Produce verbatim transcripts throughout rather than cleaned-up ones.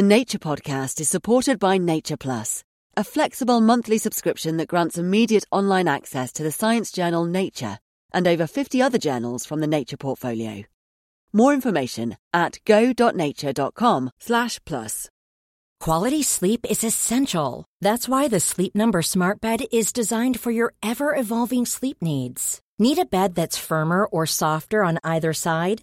The Nature Podcast is supported by Nature Plus, a flexible monthly subscription that grants immediate online access to the science journal Nature and over fifty other journals from the Nature portfolio. More information at go dot nature dot com slash plus. Quality sleep is essential. That's why the Sleep Number Smart Bed is designed for your ever-evolving sleep needs. Need a bed that's firmer or softer on either side?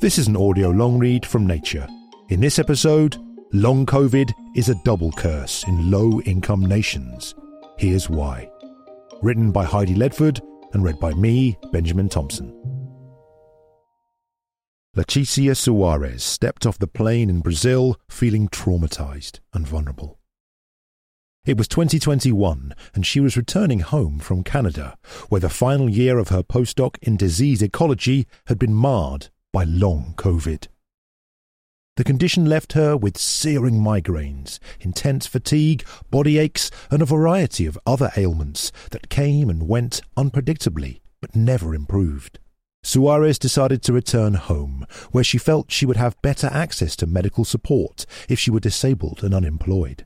This is an audio long read from Nature. In this episode, long COVID is a double curse in low-income nations. Here's why. Written by Heidi Ledford and read by me, Benjamin Thompson. Leticia Suárez stepped off the plane in Brazil feeling traumatized and vulnerable. It was twenty twenty-one, and she was returning home from Canada, where the final year of her postdoc in disease ecology had been marred by long COVID. The condition left her with searing migraines, intense fatigue, body aches, and a variety of other ailments that came and went unpredictably, but never improved. Suárez decided to return home, where she felt she would have better access to medical support if she were disabled and unemployed.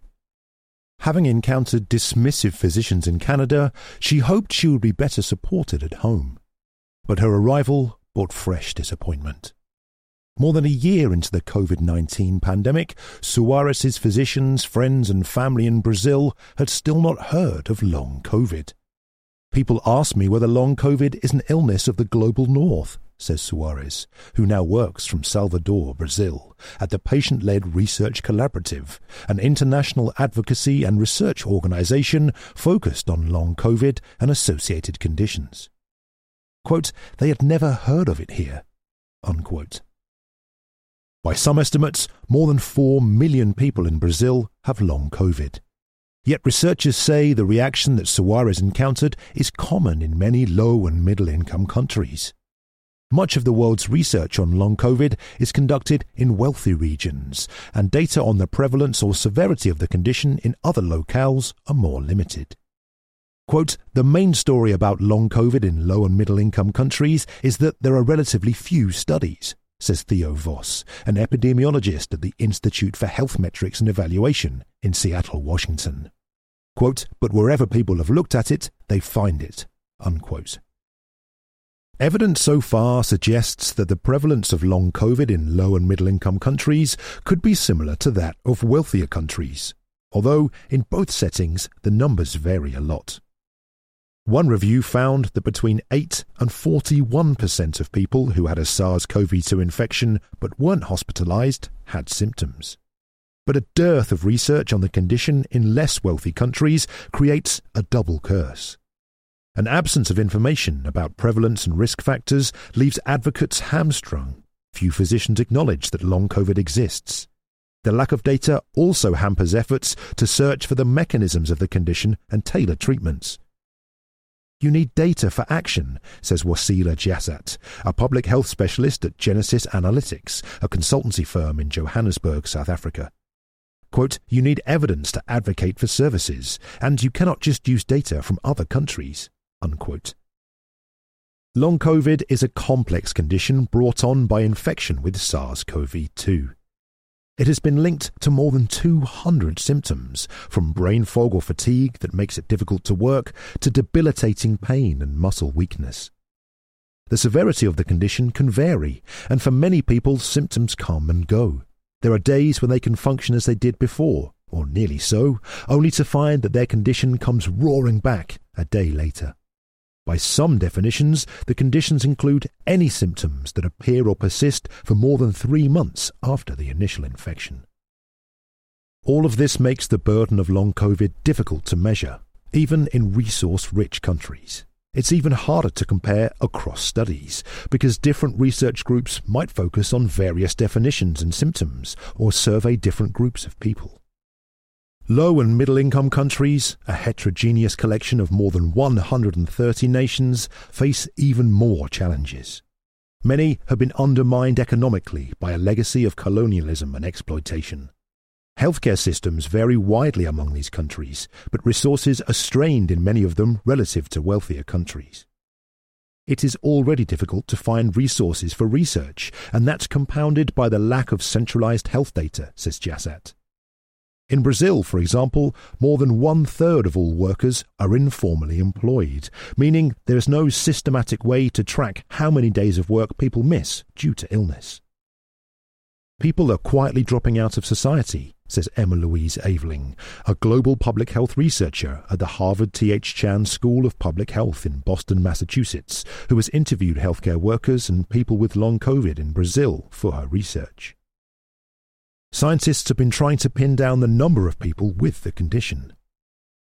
Having encountered dismissive physicians in Canada, she hoped she would be better supported at home. But her arrival brought fresh disappointment. More than a year into the COVID nineteen pandemic, Suárez's physicians, friends and family in Brazil had still not heard of long COVID. "People ask me whether long COVID is an illness of the global north," says Suárez, who now works from Salvador, Brazil, at the Patient-Led Research Collaborative, an international advocacy and research organization focused on long COVID and associated conditions. Quote, "They had never heard of it here," unquote. By some estimates, more than four million people in Brazil have long COVID. Yet researchers say the reaction that Suárez encountered is common in many low- and middle-income countries. Much of the world's research on long COVID is conducted in wealthy regions, and data on the prevalence or severity of the condition in other locales are more limited. Quote, "The main story about long COVID in low- and middle-income countries is that there are relatively few studies," says Theo Voss, an epidemiologist at the Institute for Health Metrics and Evaluation in Seattle, Washington. Quote, "But wherever people have looked at it, they find it," unquote. Evidence so far suggests that the prevalence of long COVID in low- and middle-income countries could be similar to that of wealthier countries, although in both settings the numbers vary a lot. One review found that between eight and forty-one percent of people who had a SARS-CoV two infection but weren't hospitalized had symptoms. But a dearth of research on the condition in less wealthy countries creates a double curse. An absence of information about prevalence and risk factors leaves advocates hamstrung. Few physicians acknowledge that long COVID exists. The lack of data also hampers efforts to search for the mechanisms of the condition and tailor treatments. "You need data for action," says Waseela Jassat, a public health specialist at Genesis Analytics, a consultancy firm in Johannesburg, South Africa. Quote, "You need evidence to advocate for services, and you cannot just use data from other countries," unquote. Long COVID is a complex condition brought on by infection with SARS-CoV two. It has been linked to more than two hundred symptoms, from brain fog or fatigue that makes it difficult to work to debilitating pain and muscle weakness. The severity of the condition can vary, and for many people symptoms come and go. There are days when they can function as they did before, or nearly so, only to find that their condition comes roaring back a day later. By some definitions, the conditions include any symptoms that appear or persist for more than three months after the initial infection. All of this makes the burden of long COVID difficult to measure, even in resource-rich countries. It's even harder to compare across studies because different research groups might focus on various definitions and symptoms or survey different groups of people. Low and middle-income countries, a heterogeneous collection of more than one hundred thirty nations, face even more challenges. Many have been undermined economically by a legacy of colonialism and exploitation. Healthcare systems vary widely among these countries, but resources are strained in many of them relative to wealthier countries. It is already difficult to find resources for research, and that's compounded by the lack of centralized health data, says Jassat. In Brazil, for example, more than one-third of all workers are informally employed, meaning there is no systematic way to track how many days of work people miss due to illness. People are quietly dropping out of society, says Emma-Louise Aveling, a global public health researcher at the Harvard T H Chan School of Public Health in Boston, Massachusetts, who has interviewed healthcare workers and people with long COVID in Brazil for her research. Scientists have been trying to pin down the number of people with the condition.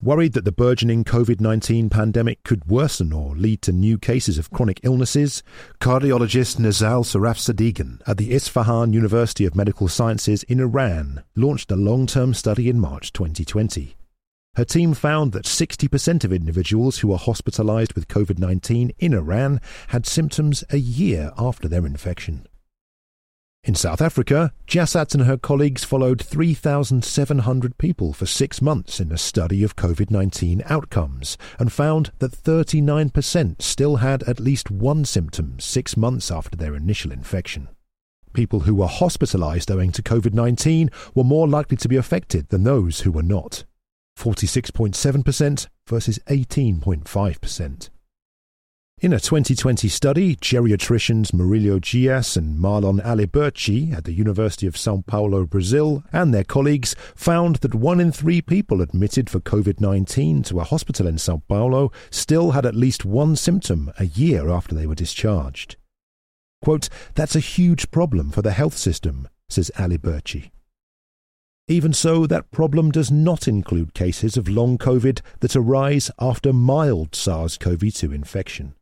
Worried that the burgeoning COVID nineteen pandemic could worsen or lead to new cases of chronic illnesses, cardiologist Nazal Saraf Sadegan at the Isfahan University of Medical Sciences in Iran launched a long-term study in March twenty twenty. Her team found that sixty percent of individuals who are hospitalized with COVID nineteen in Iran had symptoms a year after their infection. In South Africa, Jassat and her colleagues followed three thousand seven hundred people for six months in a study of COVID nineteen outcomes and found that thirty-nine percent still had at least one symptom six months after their initial infection. People who were hospitalized owing to COVID nineteen were more likely to be affected than those who were not, forty-six point seven percent versus eighteen point five percent. In a twenty twenty study, geriatricians Murilo Dias and Marlon Aliberti at the University of Sao Paulo, Brazil, and their colleagues found that one in three people admitted for COVID nineteen to a hospital in Sao Paulo still had at least one symptom a year after they were discharged. Quote, "That's a huge problem for the health system," says Aliberti. Even so, that problem does not include cases of long COVID that arise after mild SARS-CoV two infection.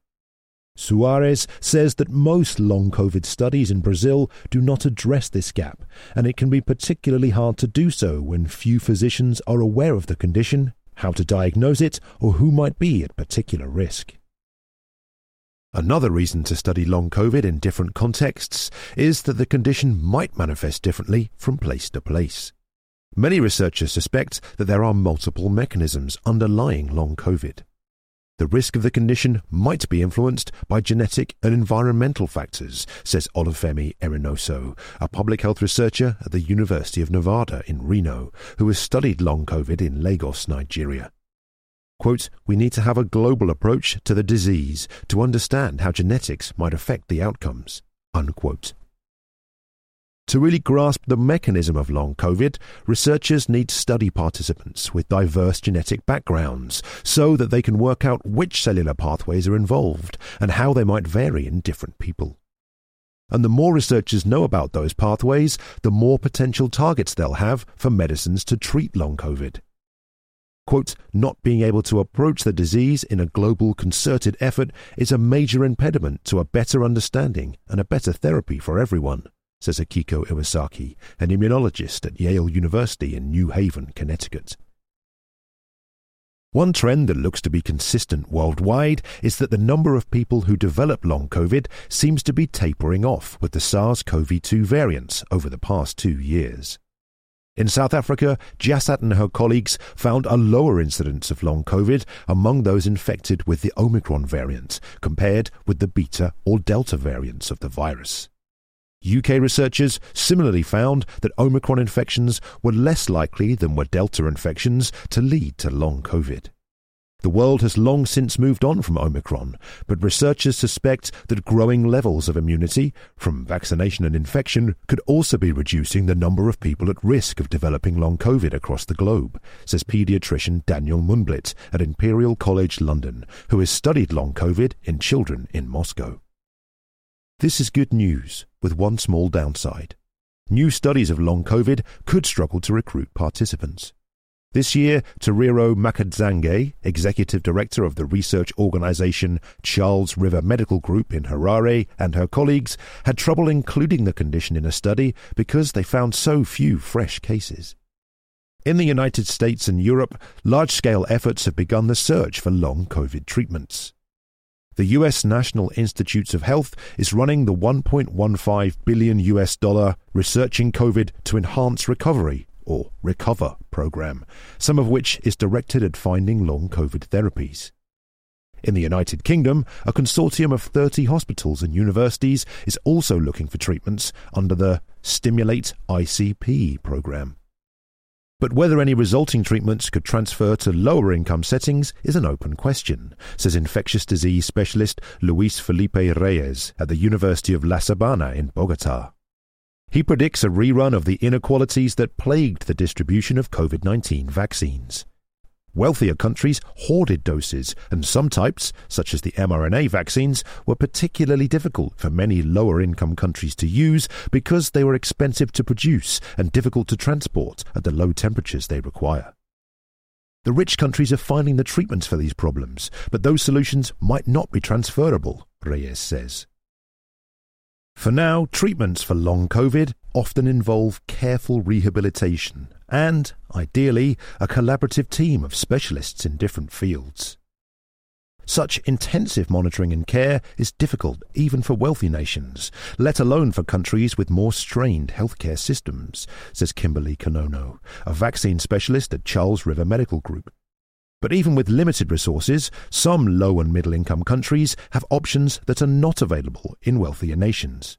Suárez says that most long COVID studies in Brazil do not address this gap, and it can be particularly hard to do so when few physicians are aware of the condition, how to diagnose it, or who might be at particular risk. Another reason to study long COVID in different contexts is that the condition might manifest differently from place to place. Many researchers suspect that there are multiple mechanisms underlying long COVID. The risk of the condition might be influenced by genetic and environmental factors, says Olufemi Erinoso, a public health researcher at the University of Nevada in Reno, who has studied long COVID in Lagos, Nigeria. Quote, "We need to have a global approach to the disease to understand how genetics might affect the outcomes," unquote. To really grasp the mechanism of long COVID, researchers need study participants with diverse genetic backgrounds so that they can work out which cellular pathways are involved and how they might vary in different people. And the more researchers know about those pathways, the more potential targets they'll have for medicines to treat long COVID. Quote, "Not being able to approach the disease in a global concerted effort is a major impediment to a better understanding and a better therapy for everyone," says Akiko Iwasaki, an immunologist at Yale University in New Haven, Connecticut. One trend that looks to be consistent worldwide is that the number of people who develop long COVID seems to be tapering off with the SARS-CoV two variants over the past two years. In South Africa, Jassat and her colleagues found a lower incidence of long COVID among those infected with the Omicron variant compared with the Beta or Delta variants of the virus. U K researchers similarly found that Omicron infections were less likely than were Delta infections to lead to long COVID. The world has long since moved on from Omicron, but researchers suspect that growing levels of immunity from vaccination and infection could also be reducing the number of people at risk of developing long COVID across the globe, says paediatrician Daniel Mundblit at Imperial College London, who has studied long COVID in children in Moscow. This is good news, with one small downside. New studies of long COVID could struggle to recruit participants. This year, Tariro Makadzange, Executive Director of the research organization Charles River Medical Group in Harare, and her colleagues had trouble including the condition in a study because they found so few fresh cases. In the United States and Europe, large-scale efforts have begun the search for long COVID treatments. The U S National Institutes of Health is running the one point one five billion U S dollar Researching COVID to Enhance Recovery, or RECOVER, program, some of which is directed at finding long COVID therapies. In the United Kingdom, a consortium of thirty hospitals and universities is also looking for treatments under the Stimulate I C P program. But whether any resulting treatments could transfer to lower income settings is an open question, says infectious disease specialist Luis Felipe Reyes at the University of La Sabana in Bogotá. He predicts a rerun of the inequalities that plagued the distribution of COVID nineteen vaccines. Wealthier countries hoarded doses, and some types, such as the mRNA vaccines, were particularly difficult for many lower-income countries to use because they were expensive to produce and difficult to transport at the low temperatures they require. The rich countries are finding the treatments for these problems, but those solutions might not be transferable, Reyes says. For now, treatments for long COVID often involve careful rehabilitation and, ideally, a collaborative team of specialists in different fields. Such intensive monitoring and care is difficult even for wealthy nations, let alone for countries with more strained healthcare systems, says Kimberly Canono, a vaccine specialist at Charles River Medical Group. But even with limited resources, some low- and middle-income countries have options that are not available in wealthier nations.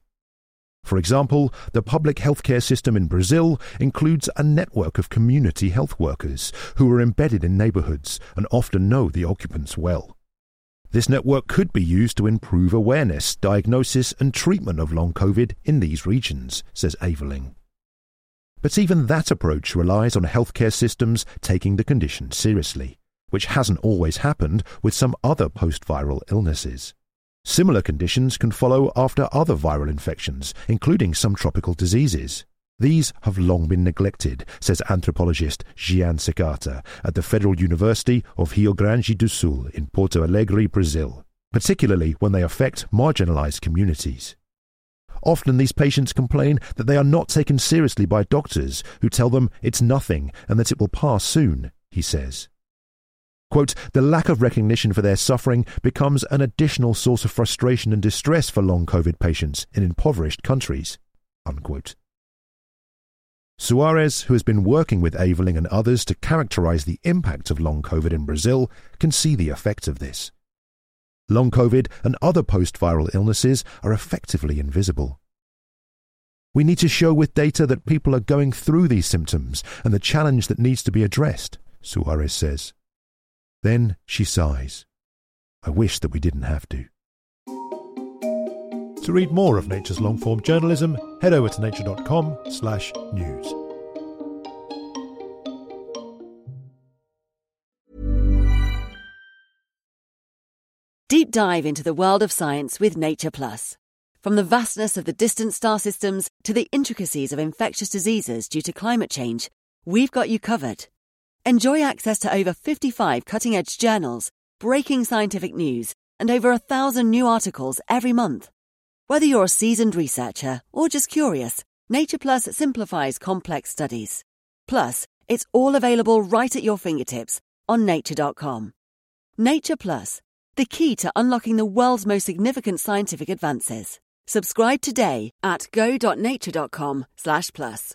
For example, the public healthcare system in Brazil includes a network of community health workers who are embedded in neighborhoods and often know the occupants well. This network could be used to improve awareness, diagnosis and treatment of long COVID in these regions, says Aveling. But even that approach relies on healthcare systems taking the condition seriously, which hasn't always happened with some other post-viral illnesses. Similar conditions can follow after other viral infections, including some tropical diseases. These have long been neglected, says anthropologist Gian Segata at the Federal University of Rio Grande do Sul in Porto Alegre, Brazil, particularly when they affect marginalized communities. Often these patients complain that they are not taken seriously by doctors who tell them it's nothing and that it will pass soon, he says. Quote, the lack of recognition for their suffering becomes an additional source of frustration and distress for long COVID patients in impoverished countries, unquote. Suárez, who has been working with Aveling and others to characterize the impact of long COVID in Brazil, can see the effect of this. Long COVID and other post-viral illnesses are effectively invisible. We need to show with data that people are going through these symptoms and the challenge that needs to be addressed, Suárez says. Then she sighs. I wish that we didn't have to. To read more of Nature's long-form journalism, head over to nature.com slash news. Deep dive into the world of science with Nature Plus. From the vastness of the distant star systems to the intricacies of infectious diseases due to climate change, we've got you covered. Enjoy access to over fifty-five cutting-edge journals, breaking scientific news, and over a thousand new articles every month. Whether you're a seasoned researcher or just curious, Nature Plus simplifies complex studies. Plus, it's all available right at your fingertips on nature dot com. Nature Plus, the key to unlocking the world's most significant scientific advances. Subscribe today at go.nature.com slash plus.